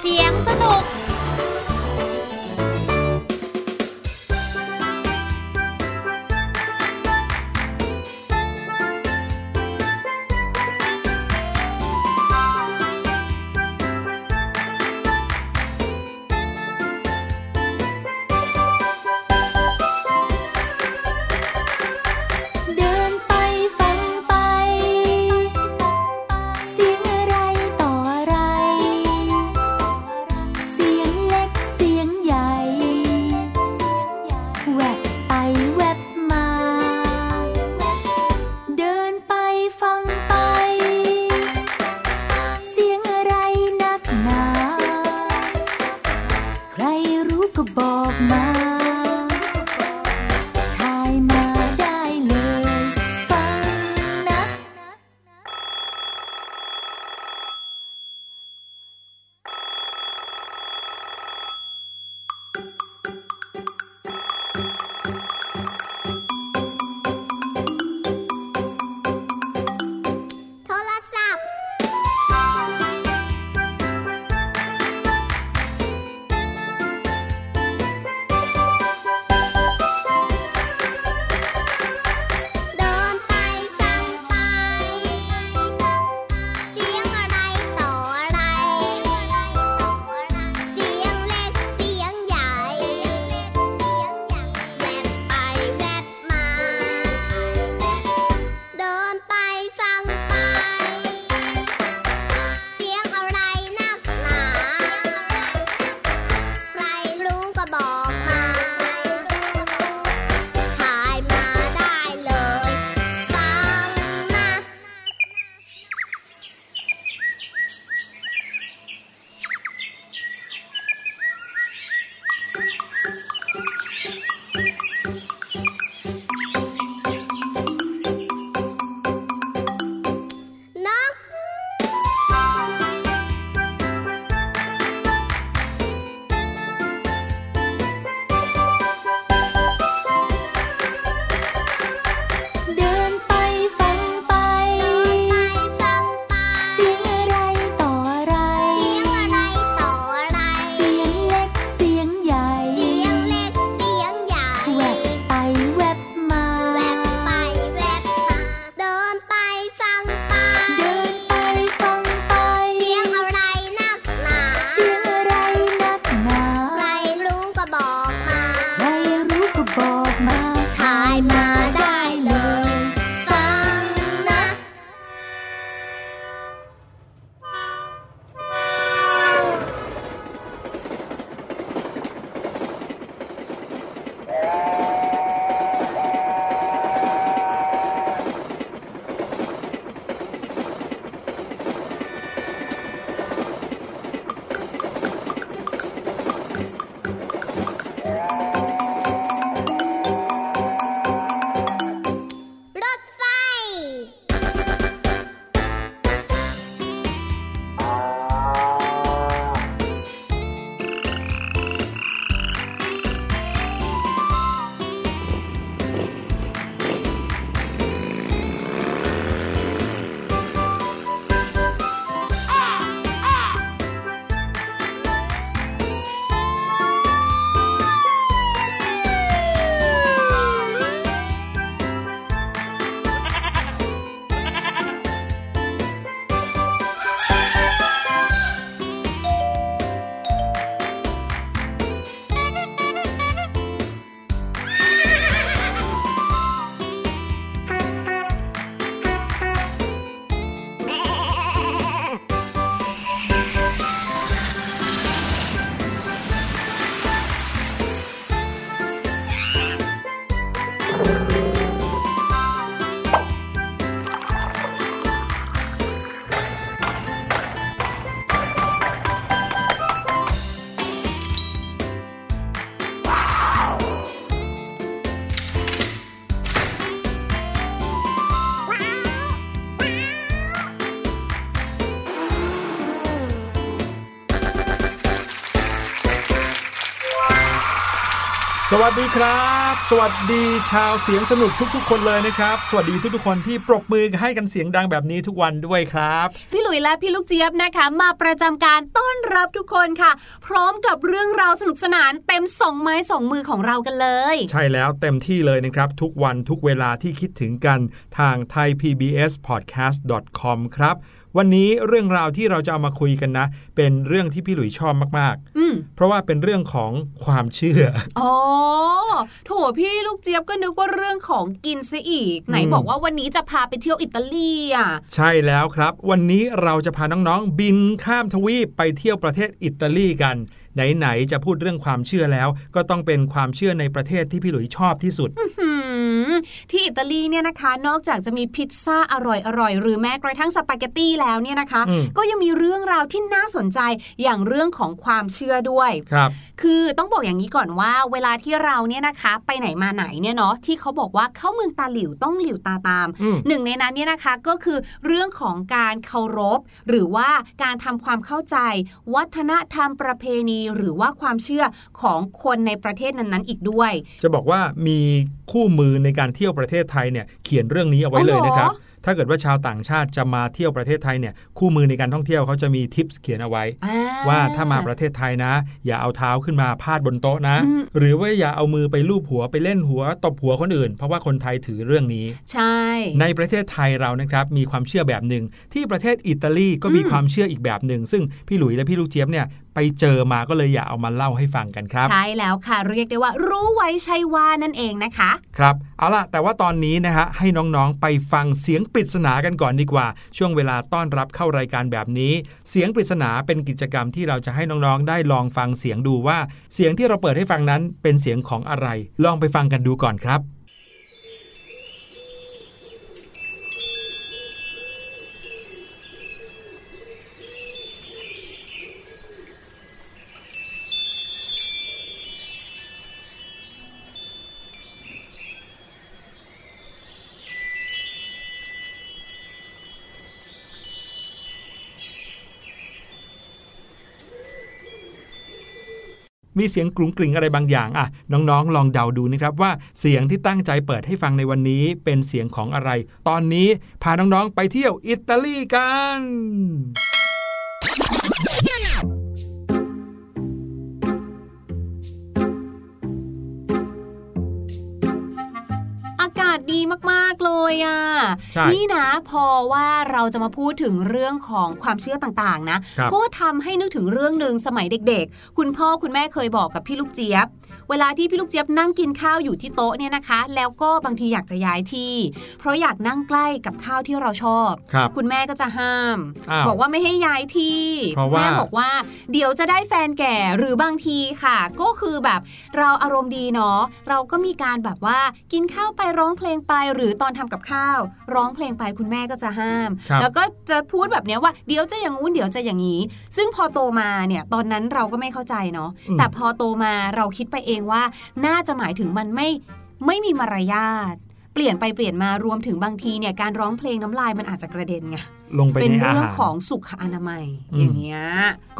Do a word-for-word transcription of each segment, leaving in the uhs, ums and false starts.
เสียงสนุกส สวัสดีครับสวัสดีชาวเสียงสนุกทุกๆคนเลยนะครับสวัสดีทุกๆคนที่ปรบมือให้กันเสียงดังแบบนี้ทุกวันด้วยครับพี่หลุยและพี่ลูกเจี๊ยบนะคะมาประจำการต้อนรับทุกคนค่ะพร้อมกับเรื่องราวสนุกสนานเต็มสองไม้สองมือของเรากันเลยใช่แล้วเต็มที่เลยนะครับทุกวันทุกเวลาที่คิดถึงกันทาง ไทย พี บี เอส พอดแคสต์ ดอท คอม ครับวันนี้เรื่องราวที่เราจะเอามาคุยกันนะเป็นเรื่องที่พี่หลุยชอบมากๆเพราะว่าเป็นเรื่องของความเชื่ออ๋อโถพี่ลูกเจี๊ยบก็นึกว่าเรื่องของกินซะอีกไหนบอกว่าวันนี้จะพาไปเที่ยวอิตาลีอ่ะใช่แล้วครับวันนี้เราจะพาน้องๆบินข้ามทวีปไปเที่ยวประเทศอิตาลีกันไหนๆจะพูดเรื่องความเชื่อแล้วก็ต้องเป็นความเชื่อในประเทศที่พี่หลุยชอบที่สุดที่อิตาลีเนี่ยนะคะนอกจากจะมีพิซซ่าอร่อยๆหรือแม้กระทั่งสปาเกตตี้แล้วเนี่ยนะคะก็ยังมีเรื่องราวที่น่าสนใจอย่างเรื่องของความเชื่อด้วยครับคือต้องบอกอย่างนี้ก่อนว่าเวลาที่เราเนี่ยนะคะไปไหนมาไหนเนี่ยเนาะที่เขาบอกว่าเข้าเมืองตาหลิวต้องหลิวตาตามหนึ่งในนั้นเนี่ยนะคะก็คือเรื่องของการเคารพหรือว่าการทำความเข้าใจวัฒนธรรมประเพณีหรือว่าความเชื่อของคนในประเทศนั้นๆอีกด้วยจะบอกว่ามีคู่มือในการเที่ยวประเทศไทยเนี่ยเขียนเรื่องนี้เอาไว้เลยนะครับถ้าเกิดว่าชาวต่างชาติจะมาเที่ยวประเทศไทยเนี่ยคู่มือในการท่องเที่ยวเขาจะมีทิปส์เขียนเอาไว้ว่าถ้ามาประเทศไทยนะอย่าเอาเท้าขึ้นมาพาดบนโต๊ะนะหรือว่าอย่าเอามือไปลูบหัวไปเล่นหัวตบหัวคนอื่นเพราะว่าคนไทยถือเรื่องนี้ใช่ในประเทศไทยเรานะครับมีความเชื่อแบบนึงที่ประเทศอิตาลีก็มีความเชื่ออีกแบบนึงซึ่งพี่หลุยและพี่ลูกเจี๊ยบเนี่ยไปเจอมาก็เลยอยากเอามาเล่าให้ฟังกันครับใช่แล้วค่ะเรียกได้ว่ารู้ไว้ใช่ว่านั่นเองนะคะครับเอาล่ะแต่ว่าตอนนี้นะฮะให้น้องๆไปฟังเสียงปริศนากันก่อนดีกว่าช่วงเวลาต้อนรับเข้ารายการแบบนี้เสียงปริศนาเป็นกิจกรรมที่เราจะให้น้องๆได้ลองฟังเสียงดูว่าเสียงที่เราเปิดให้ฟังนั้นเป็นเสียงของอะไรลองไปฟังกันดูก่อนครับมีเสียงกรุงกริ่งอะไรบางอย่างอ่ะน้องๆลองเดาดูนะครับว่าเสียงที่ตั้งใจเปิดให้ฟังในวันนี้เป็นเสียงของอะไรตอนนี้พาน้องๆไปเที่ยวอิตาลีกันอากาศดีมากๆเลยอ่ะนี่นะพอว่าเราจะมาพูดถึงเรื่องของความเชื่อต่างๆนะก็ทำให้นึกถึงเรื่องนึงสมัยเด็กๆคุณพ่อคุณแม่เคยบอกกับพี่ลูกเจี๊ยบเวลาที่พี่ลูกเจี๊ยบนั่งกินข้าวอยู่ที่โต๊ะเนี่ยนะคะแล้วก็บางทีอยากจะย้ายที่เพราะอยากนั่งใกล้กับข้าวที่เราชอบ ค, บคุณแม่ก็จะห้ามอบอกว่าไม่ให้ย้ายที่แม่บอกว่าเดี๋ยวจะได้แฟนแก่หรือบางทีค่ะก็คือแบบเราอารมณ์ดีเนาะเราก็มีการแบบว่ากินข้าวไปร้องเพลงไปหรือตอนทำกับข้าวร้องเพลงไปคุณแม่ก็จะห้ามแล้วก็จะพูดแบบนี้ว่าเดี๋ยวจะอย่างงู้นเดี๋ยวจะอย่างนี้ซึ่งพอโตมาเนี่ยตอนนั้นเราก็ไม่เข้าใจเนาะแต่พอโตมาเราคิดไปเองว่าน่าจะหมายถึงมันไม่ไม่มีมารยาทเปลี่ยนไปเปลี่ยนมารวมถึงบางทีเนี่ยการร้องเพลงน้ำลายมันอาจจะกระเด็นไงลงไปในอาหารเป็นเรื่องของสุขอนามัยอย่างเงี้ย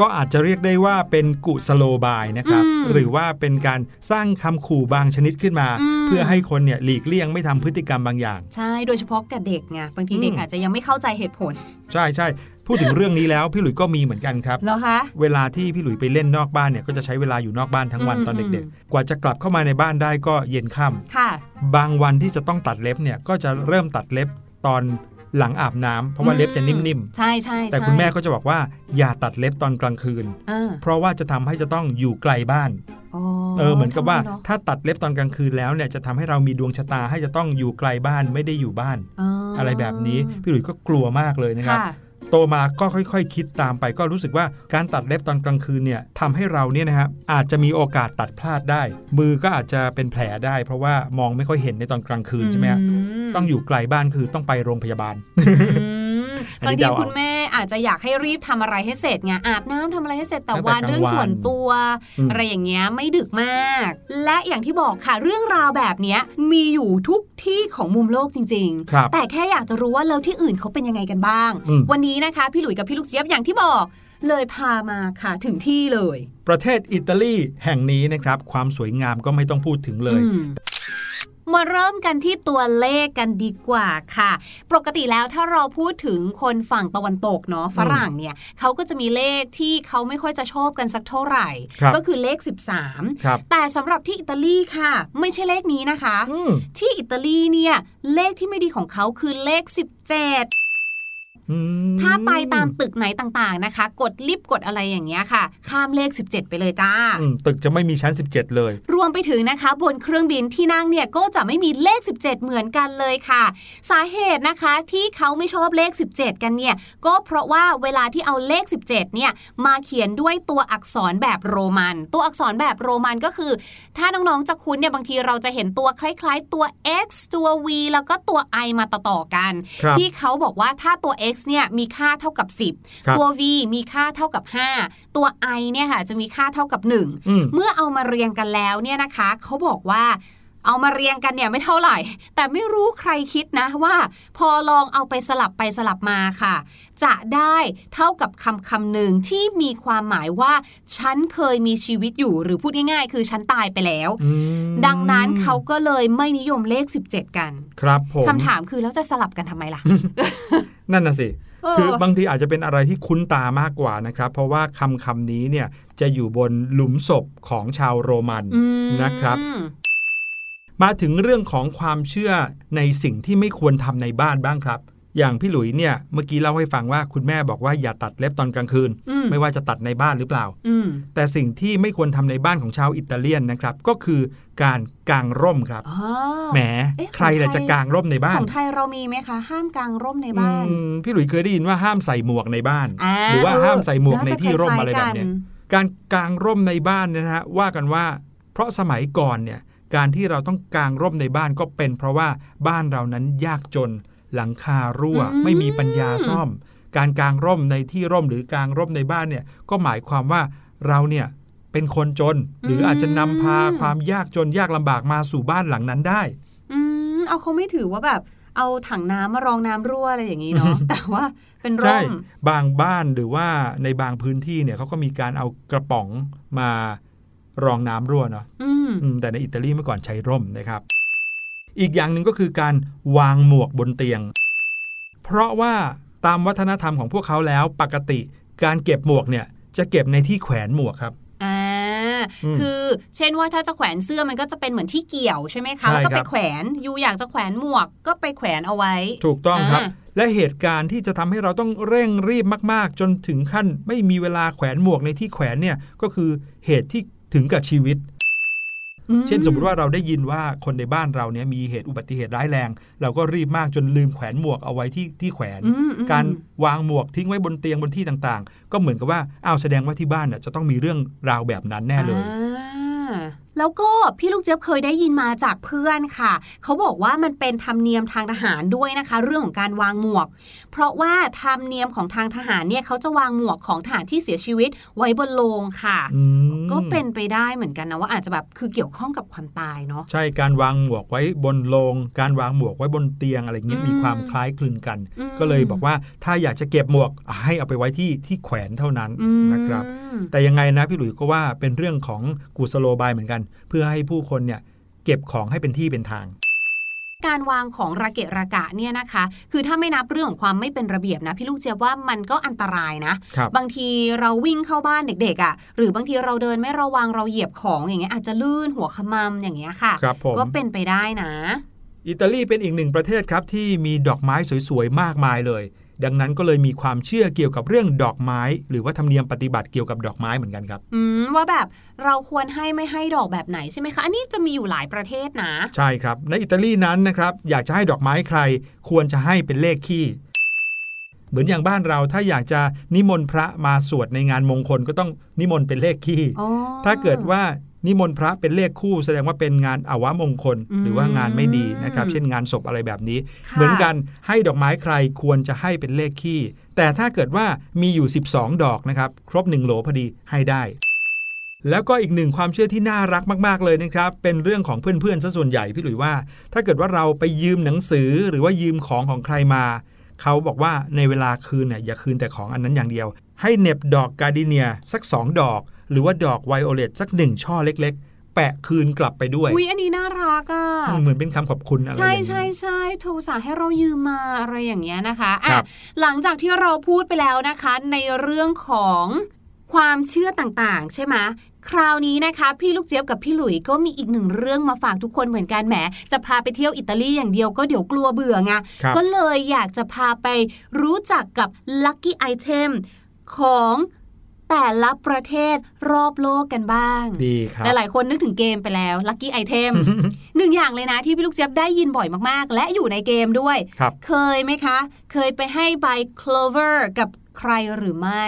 ก็อาจจะเรียกได้ว่าเป็นกุศโลบายนะครับหรือว่าเป็นการสร้างคำขู่บางชนิดขึ้นมาเพื่อให้คนเนี่ยหลีกเลี่ยงไม่ทำพฤติกรรมบางอย่างใช่โดยเฉพาะกับเด็กไงบางทีเด็กอาจจะยังไม่เข้าใจเหตุผลใช่ใช่พูดถึงเรื่องนี้แล้วพี่หลุยก็มีเหมือนกันครับเหรอคะเวลาที่พี่หลุยไปเล่นนอกบ้านเนี่ยก็จะใช้เวลาอยู่นอกบ้านทั้งวันตอนเด็กๆกว่าจะกลับเข้ามาในบ้านได้ก็เย็นค่ำค่ะบางวันที่จะต้องตัดเล็บเนี่ยก็จะเริ่มตัดเล็บตอนหลังอาบน้ำเพราะว่าเล็บจะนิ่มๆใช่ใช่แต่คุณแม่ก็จะบอกว่าอย่าตัดเล็บตอนกลางคืนเพราะว่าจะทำให้จะต้องอยู่ไกลบ้านเออเหมือนกับว่าถ้าตัดเล็บตอนกลางคืนแล้วเนี่ยจะทำให้เรามีดวงชะตาให้จะต้องอยู่ไกลบ้านไม่ได้อยู่บ้านอะไรแบบนี้พี่หลุยก็กลัวมากเลยนะครับโตมาก็ค่อยๆ ค, คิดตามไปก็รู้สึกว่าการตัดเล็บตอนกลางคืนเนี่ยทำให้เราเนี่ยนะครับอาจจะมีโอกาสตัดพลาดได้มือก็อาจจะเป็นแผลได้เพราะว่ามองไม่ค่อยเห็นในตอนกลางคืนใช่ไหมต้องอยู่ไกลบ้านคือต้องไปโรงพยาบาลบางทีคุณแม่อาจจะอยากให้รีบทำอะไรให้เสร็จไงอาบน้ำทำอะไรให้เสร็จแต่วันเรื่องส่วนตัวอะไรอย่างเงี้ยไม่ดึกมากและอย่างที่บอกค่ะเรื่องราวแบบเนี้ยมีอยู่ทุกที่ของมุมโลกจริงๆแต่แค่อยากจะรู้ว่าแล้วที่อื่นเขาเป็นยังไงกันบ้างวันนี้นะคะพี่หลุยส์กับพี่ลูกเจี๊ยบอย่างที่บอก เลยพามาค่ะถึงที่เลยประเทศอิตาลีแห่งนี้นะครับความสวยงามก็ไม่ต้องพูดถึงเลยมาเริ่มกันที่ตัวเลขกันดีกว่าค่ะปกติแล้วถ้าเราพูดถึงคนฝั่งตะวันตกเนาะฝรั่งเนี่ยเขาก็จะมีเลขที่เขาไม่ค่อยจะชอบกันสักเท่าไหร่ก็คือเลขสิบสามแต่สำหรับที่อิตาลีค่ะไม่ใช่เลขนี้นะคะที่อิตาลีเนี่ยเลขที่ไม่ดีของเขาคือเลขสิบเจ็ดถ้าไปตามตึกไหนต่างๆนะคะกดลิฟต์กดอะไรอย่างเงี้ยค่ะข้ามเลขสิบเจ็ดไปเลยจ้าตึกจะไม่มีชั้นสิบเจ็ดเลยรวมไปถึงนะคะบนเครื่องบินที่นั่งเนี่ยก็จะไม่มีเลขสิบเจ็ดเหมือนกันเลยค่ะสาเหตุนะคะที่เขาไม่ชอบเลขสิบเจ็ดกันเนี่ยก็เพราะว่าเวลาที่เอาเลขสิบเจ็ดเนี่ยมาเขียนด้วยตัวอักษรแบบโรมันตัวอักษรแบบโรมันก็คือถ้าน้องๆจะคุ้นเนี่ยบางทีเราจะเห็นตัวคล้ายๆตัว x ตัว v แล้วก็ตัว i มาต่อๆกันที่เขาบอกว่าถ้าตัว xเนี่ยมีค่าเท่ากับสิบตัว v มีค่าเท่ากับห้าตัว i เนี่ยค่ะจะมีค่าเท่ากับหนึ่งเมื่อเอามาเรียงกันแล้วเนี่ยนะคะเขาบอกว่าเอามาเรียงกันเนี่ยไม่เท่าไหร่แต่ไม่รู้ใครคิดนะว่าพอลองเอาไปสลับไปสลับมาค่ะจะได้เท่ากับคำคำหนึ่งที่มีความหมายว่าฉันเคยมีชีวิตอยู่หรือพูดง่ายๆคือฉันตายไปแล้วดังนั้นเขาก็เลยไม่นิยมเลขสิบเจ็ดกันครับผมคำถามคือแล้วจะสลับกันทำไมล่ะ นั่นน่ะสิคือบางทีอาจจะเป็นอะไรที่คุ้นตามากกว่านะครับเพราะว่าคำคำนี้เนี่ยจะอยู่บนหลุมศพของชาวโรมันนะครับมาถึงเรื่องของความเชื่อในสิ่งที่ไม่ควรทำในบ้านบ้างครับอย่างพี่หลุยเนี่ยเมื่อกี้เล่าให้ฟังว่าคุณแม่บอกว่าอย่าตัดเล็บตอนกลางคืนไม่ว่าจะตัดในบ้านหรือเปล่าแต่สิ่งที่ไม่ควรทำในบ้านของชาวอิตาเลียนนะครับก็คือการกางร่มครับแหมใครล่ะจะกางร่มในบ้านของไทยเรามีไหมคะห้ามกางร่มในบ้านพี่หลุยเคยได้ยินว่าห้ามใส่หมวกในบ้านหรือว่าห้ามใส่หมวกในที่ร่มอะไรแบบนี้การกางร่มในบ้านนะฮะว่ากันว่าเพราะสมัยก่อนเนี่ยการที่เราต้องกางร่มในบ้านก็เป็นเพราะว่าบ้านเรานั้นยากจนหลังคารั่วไม่มีปัญญาซ่อมการกางร่มในที่ร่มหรือกางร่มในบ้านเนี่ยก็หมายความว่าเราเนี่ยเป็นคนจนหรืออาจจะนำพาความยากจนยากลำบากมาสู่บ้านหลังนั้นได้อืมเอาเขาไม่ถือว่าแบบเอาถังน้ำมารองน้ำรั่วอะไรอย่างนี้เนาะ แต่ว่าเป็นร่มบางบ้านหรือว่าในบางพื้นที่เนี่ยเขาก็มีการเอากระป๋องมารองน้ำรั่วเนาะแต่ในอิตาลีเมื่อก่อนใช้ร่มนะครับอีกอย่างหนึ่งก็คือการวางหมวกบนเตียงเพราะว่าตามวัฒนธรรมของพวกเขาแล้วปกติการเก็บหมวกเนี่ยจะเก็บในที่แขวนหมวกครับอ่าคือเช่นว่าถ้าจะแขวนเสื้อมันก็จะเป็นเหมือนที่เกี่ยวใช่ไหมคะแล้วก็ไปแขวนอยู่อยากจะแขวนหมวกก็ไปแขวนเอาไว้ถูกต้องครับและเหตุการณ์ที่จะทำให้เราต้องเร่งรีบมากๆจนถึงขั้นไม่มีเวลาแขวนหมวกในที่แขวนเนี่ยก็คือเหตุที่ถึงกับชีวิตเช่นสมมติว่าเราได้ยินว่าคนในบ้านเราเนี่ยมีเหตุอุบัติเหตุร้ายแรงเราก็รีบมากจนลืมแขวนหมวกเอาไว้ที่ที่แขวนการวางหมวกทิ้งไว้บนเตียงบนที่ต่างๆก็เหมือนกับว่าอ้าวแสดงว่าที่บ้านน่ะจะต้องมีเรื่องราวแบบนั้นแน่เลยแล้วก็พี่ลูกเจี๊ยบเคยได้ยินมาจากเพื่อนค่ะเขาบอกว่ามันเป็นธรรมเนียมทางทหารด้วยนะคะเรื่องของการวางหมวกเพราะว่าธรรมเนียมของทางทหารเนี่ยเขาจะวางหมวกของทหารที่เสียชีวิตไว้บนโลงค่ะก็เป็นไปได้เหมือนกันนะว่าอาจจะแบบคือเกี่ยวข้องกับความตายเนาะใช่การวางหมวกไว้บนโลงการวางหมวกไว้บนเตียงอะไรเงี้ยมีความคล้ายคลึงกันก็เลยบอกว่าถ้าอยากจะเก็บหมวกให้เอาไปไว้ที่ที่แขวนเท่านั้นนะครับแต่ยังไงนะพี่หลุยส์ก็ว่าเป็นเรื่องของกุศโลบายเหมือนกันเพื่อให้ผู้คนเนี่ยเก็บของให้เป็นที่เป็นทางการวางของระเกะระกะเนี่ยนะคะคือถ้าไม่นับเรื่องของความไม่เป็นระเบียบนะพี่ลูกเจี๊ยบว่ามันก็อันตรายนะบางทีเราวิ่งเข้าบ้านเด็กๆอ่ะหรือบางทีเราเดินไม่ระวังเราเหยียบของอย่างเงี้ยอาจจะลื่นหัวขมำอย่างเงี้ยค่ะก็เป็นไปได้นะอิตาลีเป็นอีกหนึ่งประเทศครับที่มีดอกไม้สวยๆมากมายเลยดังนั้นก็เลยมีความเชื่อเกี่ยวกับเรื่องดอกไม้หรือว่าธรรมเนียมปฏิบัติเกี่ยวกับดอกไม้เหมือนกันครับอืมว่าแบบเราควรให้ไม่ให้ดอกแบบไหนใช่ไหมคะอันนี้จะมีอยู่หลายประเทศนะใช่ครับในอิตาลีนั้นนะครับอยากจะให้ดอกไม้ใครควรจะให้เป็นเลขขี้เหมือนอย่างบ้านเราถ้าอยากจะนิมนต์พระมาสวดในงานมงคลก็ต้องนิมนต์เป็นเลขขี้ถ้าเกิดว่านิมนต์พระเป็นเลขคู่แสดงว่าเป็นงานอวมงคลหรือว่างานไม่ดีนะครับเช่นงานศพอะไรแบบนี้เหมือนกันให้ดอกไม้ใครควรจะให้เป็นเลขขี้แต่ถ้าเกิดว่ามีอยู่สิบสองดอกนะครับครบหนึ่งโหลพอดีให้ได้แล้วก็อีกหนึ่งความเชื่อที่น่ารักมากๆเลยนะครับเป็นเรื่องของเพื่อนๆซะส่วนใหญ่พี่หลุยว่าถ้าเกิดว่าเราไปยืมหนังสือหรือว่ายืมของของใครมาเขาบอกว่าในเวลาคืนเนี่ยอย่าคืนแต่ของอันนั้นอย่างเดียว ให้เน็บดอกการ์ดิเนียสักสองดอกหรือว่าดอกไวโอเลตสักหนึ่งช่อเล็กๆแปะคืนกลับไปด้วยอุ๊ยอันนี้น่ารักอ่ะเหมือนเป็นคำขอบคุณอะไรใช่ๆๆถูกสาให้เรายืมมาอะไรอย่างเงี้ยนะคะอ่ะหลังจากที่เราพูดไปแล้วนะคะในเรื่องของความเชื่อต่างๆใช่ไหมคราวนี้นะคะพี่ลูกเจี๊ยบกับพี่หลุยก็มีอีกหนึ่งเรื่องมาฝากทุกคนเหมือนกันแหมจะพาไปเที่ยวอิตาลีอย่างเดียวก็เดี๋ยวกลัวเบื่อไงก็เลยอยากจะพาไปรู้จักกับ Lucky Item ของแต่ละประเทศรอบโลกกันบ้างดีครับหลายๆคนนึกถึงเกมไปแล้ว Lucky Item หนึ่งอย่างเลยนะที่พี่ลูกเจี๊ยบได้ยินบ่อยมากๆและอยู่ในเกมด้วยเคยไหมคะเคยไปให้ใบ Clover กับใครหรือไม่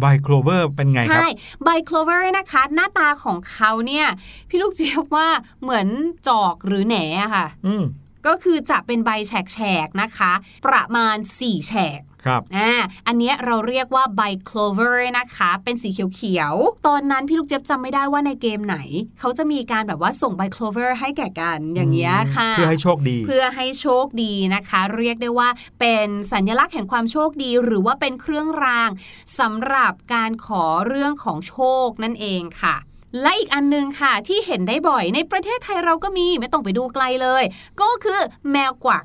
ใบโคลเวอร์เป็นไงครับใช่ใบโคลเวอร์นะคะหน้าตาของเขาเนี่ยพี่ลูกเจี๊ยบว่าเหมือนจอกหรือแหน่ค่ะอืมก็คือจะเป็นใบแฉกๆนะคะประมาณสี่แฉกครับอ่าอันนี้เราเรียกว่าใบโคลเวอร์นะคะเป็นสีเขียวๆตอนนั้นพี่ลูกเจี๊ยบจำไม่ได้ว่าในเกมไหนเขาจะมีการแบบว่าส่งใบโคลเวอร์ให้แก่กันอย่างเงี้ยค่ะเพื่อให้โชคดีเพื่อให้โชคดีนะคะเรียกได้ว่าเป็นสัญลักษณ์แห่งความโชคดีหรือว่าเป็นเครื่องรางสำหรับการขอเรื่องของโชคนั่นเองค่ะและอีกอันนึงค่ะที่เห็นได้บ่อยในประเทศไทยเราก็มีไม่ต้องไปดูไกลเลยก็คือแมวกวัก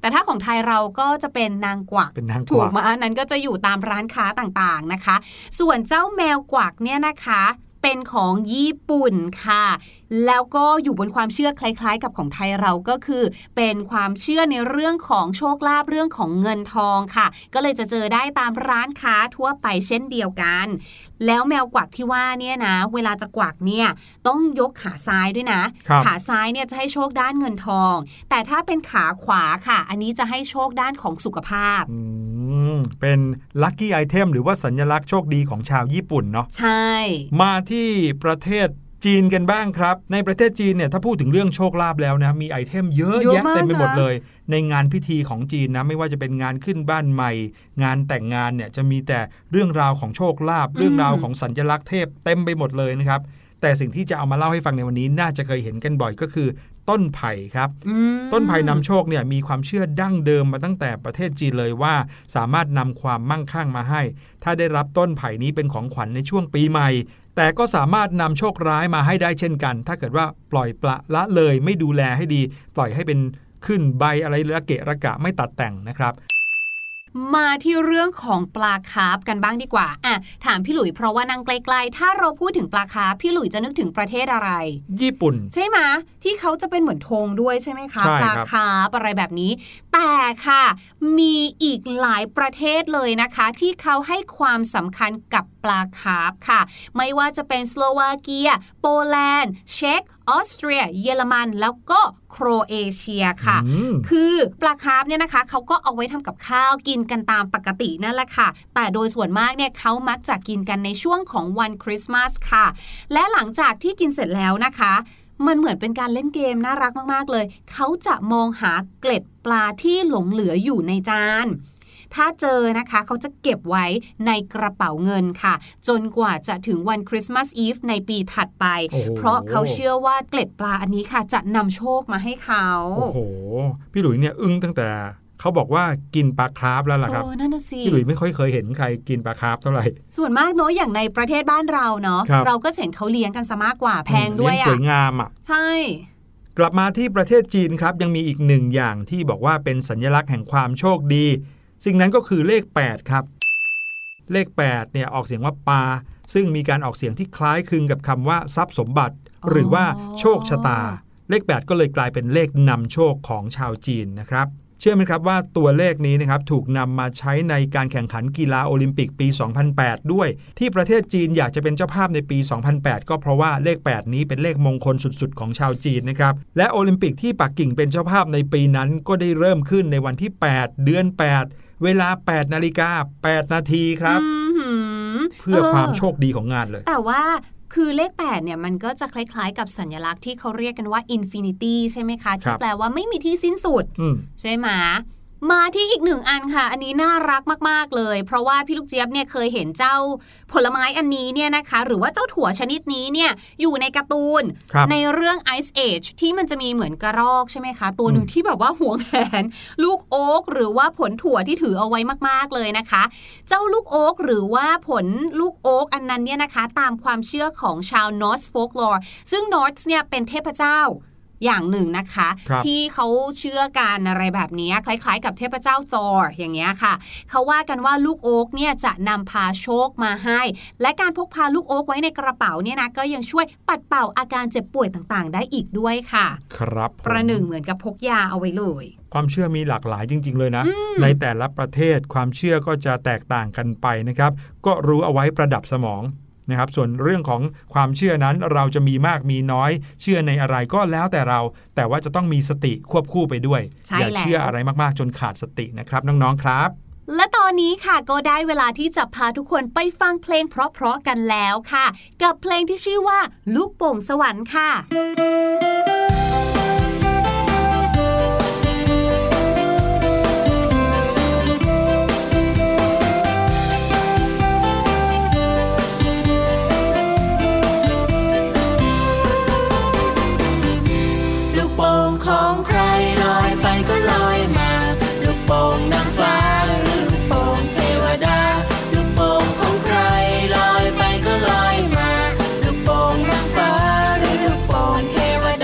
แต่ถ้าของไทยเราก็จะเป็นนางกวักถูกไหมอันนั้นก็จะอยู่ตามร้านค้าต่างๆนะคะส่วนเจ้าแมวกวักเนี่ยนะคะเป็นของญี่ปุ่นค่ะแล้วก็อยู่บนความเชื่อคล้ายๆกับของไทยเราก็คือเป็นความเชื่อในเรื่องของโชคลาภเรื่องของเงินทองค่ะก็เลยจะเจอได้ตามร้านค้าทั่วไปเช่นเดียวกันแล้วแมวกวักที่ว่าเนี่ยนะเวลาจะกวักเนี่ยต้องยกขาซ้ายด้วยนะขาซ้ายเนี่ยจะให้โชคด้านเงินทองแต่ถ้าเป็นขาขวาค่ะอันนี้จะให้โชคด้านของสุขภาพเป็นลัคกี้ไอเทมหรือว่าสัญลักษณ์โชคดีของชาวญี่ปุ่นเนาะใช่มาที่ประเทศจีนกันบ้างครับในประเทศจีนเนี่ยถ้าพูดถึงเรื่องโชคลาภแล้วนะมีไอเทมเยอะแยะเต็มไปหมดเลยในงานพิธีของจีนนะไม่ว่าจะเป็นงานขึ้นบ้านใหม่งานแต่งงานเนี่ยจะมีแต่เรื่องราวของโชคลาภเรื่องราวของสัญลักษณ์เทพเต็มไปหมดเลยนะครับแต่สิ่งที่จะเอามาเล่าให้ฟังในวันนี้น่าจะเคยเห็นกันบ่อยก็คือต้นไผ่ครับต้นไผ่นำโชคเนี่ยมีความเชื่อดั้งเดิมมาตั้งแต่ประเทศจีนเลยว่าสามารถนำความมั่งคั่งมาให้ถ้าได้รับต้นไผ่นี้เป็นของขวัญในช่วงปีใหม่แต่ก็สามารถนำโชคร้ายมาให้ได้เช่นกันถ้าเกิดว่าปล่อยปละละเลยไม่ดูแลให้ดีปล่อยให้เป็นขึ้นใบอะไรระเกะระกะไม่ตัดแต่งนะครับมาที่เรื่องของปลาคาร์ฟกันบ้างดีกว่าอ่ะถามพี่หลุยเพราะว่านั่งไกลๆถ้าเราพูดถึงปลาคาร์ฟพี่หลุยจะนึกถึงประเทศอะไรญี่ปุ่นใช่ไหมที่เขาจะเป็นเหมือนธงด้วยใช่ไหมคะปลาคาร์ฟอะไรแบบนี้แต่ค่ะมีอีกหลายประเทศเลยนะคะที่เขาให้ความสำคัญกับปลาคาร์ฟค่ะไม่ว่าจะเป็นสโลวาเกียโปแลนด์เช็กออสเตรียเยอรมันแล้วก็โครเอเชียค่ะคือปลาคาร์ฟเนี่ยนะคะเขาก็เอาไว้ทำกับข้าวกินกันตามปกตินั่นแหละค่ะแต่โดยส่วนมากเนี่ยเขามักจะกินกันในช่วงของวันคริสต์มาสค่ะและหลังจากที่กินเสร็จแล้วนะคะมันเหมือนเป็นการเล่นเกมน่ารักมากๆเลยเขาจะมองหาเกล็ดปลาที่หลงเหลืออยู่ในจานถ้าเจอนะคะเขาจะเก็บไว้ในกระเป๋าเงินค่ะจนกว่าจะถึงวันคริสต์มาสอีฟในปีถัดไป oh. เพราะเขาเชื่อว่าเกล็ดปลาอันนี้ค่ะจะนำโชคมาให้เขาโอ้โห oh. พี่หลุยเนี่ยอึ้งตั้งแต่เขาบอกว่ากินปลาคาร์ฟแล้วล่ะครับพี่หลุยไม่ค่อยเคยเห็นใครกินปลาคาร์ฟเท่าไหร่ส่วนมากเนาะอย่างในประเทศบ้านเราเนาะเราก็เห็นเขาเลี้ยงกันซะมากกว่าแพงด้วยอ่ะสวยงามอ่ะใช่กลับมาที่ประเทศจีนครับยังมีอีกหนึ่งอย่างที่บอกว่าเป็นสัญลักษณ์แห่งความโชคดีสิ่งนั้นก็คือเลขแปดครับเลขแปดเนี่ยออกเสียงว่าปาซึ่งมีการออกเสียงที่คล้ายคลึงกับคำว่าทรัพย์สมบัติหรือว่าโชคชะตาเลขแปดก็เลยกลายเป็นเลขนำโชคของชาวจีนนะครับเชื่อไหมครับว่าตัวเลขนี้นะครับถูกนำมาใช้ในการแข่งขันกีฬาโอลิมปิกปีสองพันแปดด้วยที่ประเทศจีนอยากจะเป็นเจ้าภาพในปีสองพันแปดก็เพราะว่าเลขแปดนี้เป็นเลขมงคลสุดๆของชาวจีนนะครับและโอลิมปิกที่ปักกิ่งเป็นเจ้าภาพในปีนั้นก็ได้เริ่มขึ้นในวันที่แปดเดือนแปดเวลาแปดนาฬิกาแปดนาทีครับเพื่อความโชคดีของงานเลยแต่ว่าคือเลขแปดเนี่ยมันก็จะคล้ายๆกับสัญลักษณ์ที่เขาเรียกกันว่า Infinity ใช่ไหมคะที่แปลว่าไม่มีที่สิ้นสุดใช่ไหม มาที่อีกหนึ่งอันค่ะอันนี้น่ารักมากๆเลยเพราะว่าพี่ลูกเจี๊ยบเนี่ยเคยเห็นเจ้าผลไม้อันนี้เนี่ยนะคะหรือว่าเจ้าถั่วชนิดนี้เนี่ยอยู่ในการ์ตูนในเรื่อง Ice Age ที่มันจะมีเหมือนกระรอกใช่ไหมคะตัวหนึ่งที่แบบว่าหวงแหนลูกโอ๊กหรือว่าผลถั่วที่ถือเอาไว้มากๆเลยนะคะเจ้าลูกโอ๊กหรือว่าผลลูกโอ๊กอันนั้นเนี่ยนะคะตามความเชื่อของชาวนอร์สโฟล์คลอร์ซึ่งนอร์สเนี่ยเป็นเทพเจ้าอย่างหนึ่งนะคะที่เขาเชื่อกันอะไรแบบนี้คล้ายๆกับเทพเจ้าซอร์อย่างเงี้ยค่ะเขาว่ากันว่าลูกโอ๊กเนี่ยจะนำพาโชคมาให้และการพกพาลูกโอ๊กไว้ในกระเป๋าเนี่ยนะก็ยังช่วยปัดเป่าอาการเจ็บป่วยต่างๆได้อีกด้วยค่ะครับประหนึ่งเหมือนกับพกยาเอาไว้เลยความเชื่อมีหลากหลายจริงๆเลยนะในแต่ละประเทศความเชื่อก็จะแตกต่างกันไปนะครับก็รู้เอาไว้ประดับสมองนะครับส่วนเรื่องของความเชื่อนั้นเราจะมีมากมีน้อยเชื่อในอะไรก็แล้วแต่เราแต่ว่าจะต้องมีสติควบคู่ไปด้วยอย่าเชื่ออะไรมากๆจนขาดสตินะครับน้องๆครับและตอนนี้ค่ะก็ได้เวลาที่จะพาทุกคนไปฟังเพลงเพราะๆกันแล้วค่ะกับเพลงที่ชื่อว่าลูกโป่งสวรรค์ค่ะของใครลอยไปก็ลอยมาลูกโป่งนางฟ้าลูกโป่งเทวดาลูกโป่งของใครลอยไปก็ลอยมาลูกโป่งนางฟ้าลูกโป่งเทวดา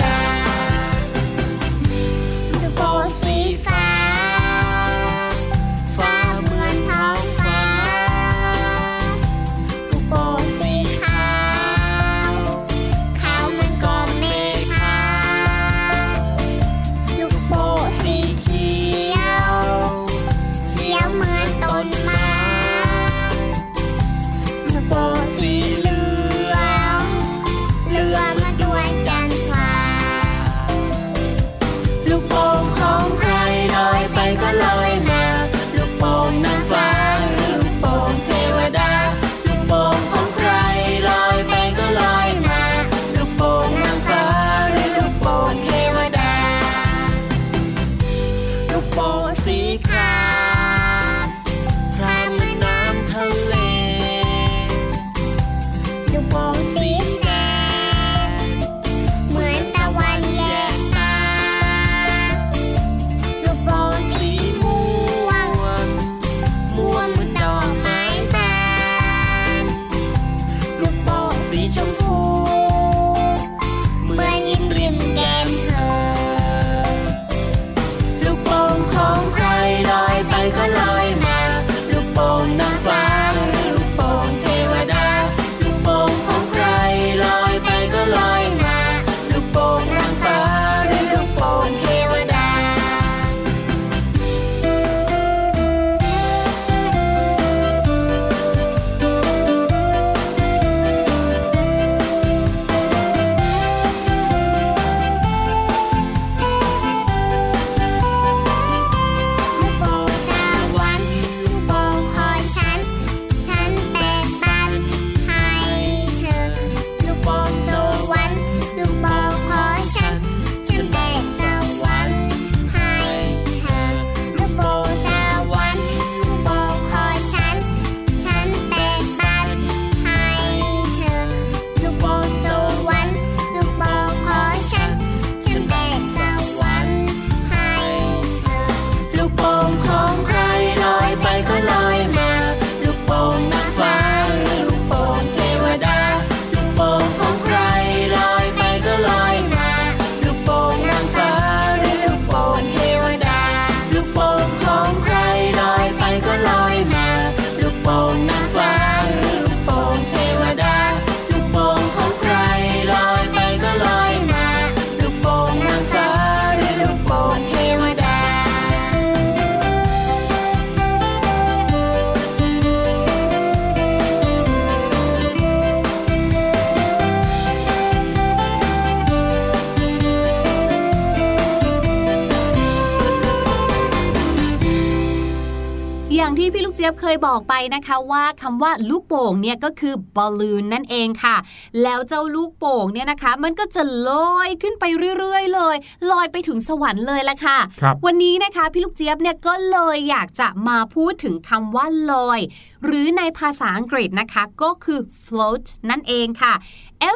อย่างที่พี่ลูกเจี๊ยบเคยบอกไปนะคะว่าคำว่าลูกโป่งเนี่ยก็คือบอลลูนนั่นเองค่ะแล้วเจ้าลูกโป่งเนี่ยนะคะมันก็จะลอยขึ้นไปเรื่อยๆเลยลอยไปถึงสวรรค์เลยละค่ะวันนี้นะคะพี่ลูกเจี๊ยบเนี่ยก็เลยอยากจะมาพูดถึงคำว่าลอยหรือในภาษาอังกฤษนะคะก็คือ float นั่นเองค่ะ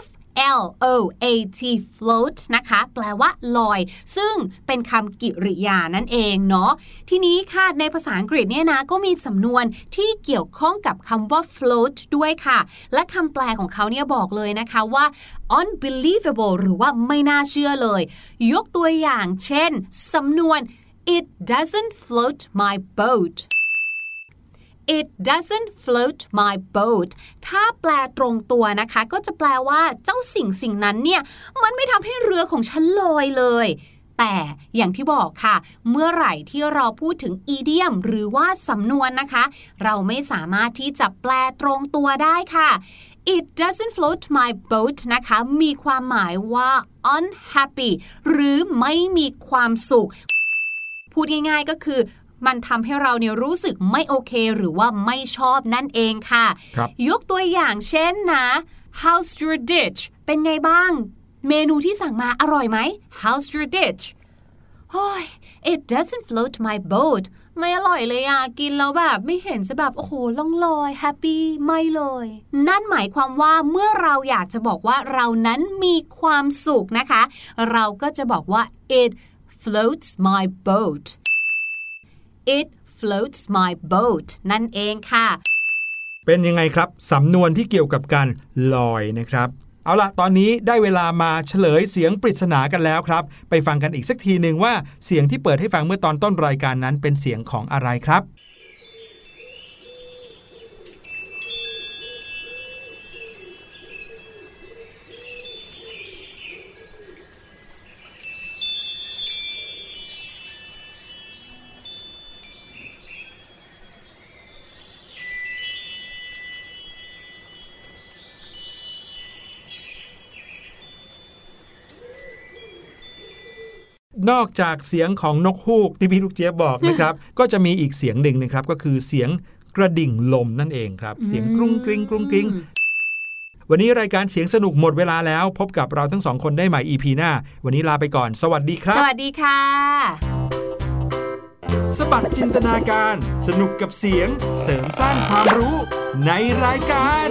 F L O A T float นะคะแปลว่าลอยซึ่งเป็นคำกริยานั่นเองเนาะทีนี้ค่ะในภาษาอังกฤษเนี่ยนะก็มีสำนวนที่เกี่ยวข้องกับคำว่า float ด้วยค่ะและคำแปลของเขาเนี่ยบอกเลยนะคะว่า unbelievable หรือว่าไม่น่าเชื่อเลยยกตัวอย่างเช่นสำนวน it doesn't float my boat it doesn't float my boat ถ้าแปลตรงตัวนะคะก็จะแปลว่าเจ้าสิ่งสิ่งนั้นเนี่ยมันไม่ทำให้เรือของฉันลอยเลยแต่อย่างที่บอกค่ะเมื่อไหร่ที่เราพูดถึงอีเดียมหรือว่าสำนวนนะคะเราไม่สามารถที่จะแปลตรงตัวได้ค่ะ it doesn't float my boat นะคะมีความหมายว่า unhappy หรือไม่มีความสุขพูดง่ายๆก็คือมันทำให้เราเนี่ยรู้สึกไม่โอเคหรือว่าไม่ชอบนั่นเองค่ะยกตัวอย่างเช่นนะ how's your dish เป็นไงบ้างเมนูที่สั่งมาอร่อยไหม how's your dish โอ้ย it doesn't float my boat ไม่อร่อยเลยอ่ะกินแล้วแบบไม่เห็นจะแบบโอ้โหล่องลอยแฮปปี้ไม่เลยนั่นหมายความว่าเมื่อเราอยากจะบอกว่าเรานั้นมีความสุขนะคะเราก็จะบอกว่า it floats my boat it floats my boat นั่นเองค่ะเป็นยังไงครับสำนวนที่เกี่ยวกับการลอยนะครับเอาล่ะตอนนี้ได้เวลามาเฉลยเสียงปริศนากันแล้วครับไปฟังกันอีกสักทีนึงว่าเสียงที่เปิดให้ฟังเมื่อตอนต้นรายการนั้นเป็นเสียงของอะไรครับนอกจากเสียงของนกฮูกที่พี่ลูกเจี๊ยบบอกนะครับก็จะมีอีกเสียงหนึ่งนะครับก็คือเสียงกระดิ่งลมนั่นเองครับเสียงกรุ้งกริ้งกรุ้งกริ้งวันนี้รายการเสียงสนุกหมดเวลาแล้วพบกับเราทั้งสองคนได้ใหม่ อี พี หน้าวันนี้ลาไปก่อนสวัสดีครับสวัสดีค่ะสบัดจินตนาการสนุกกับเสียงเสริมสร้างความรู้ในรายการ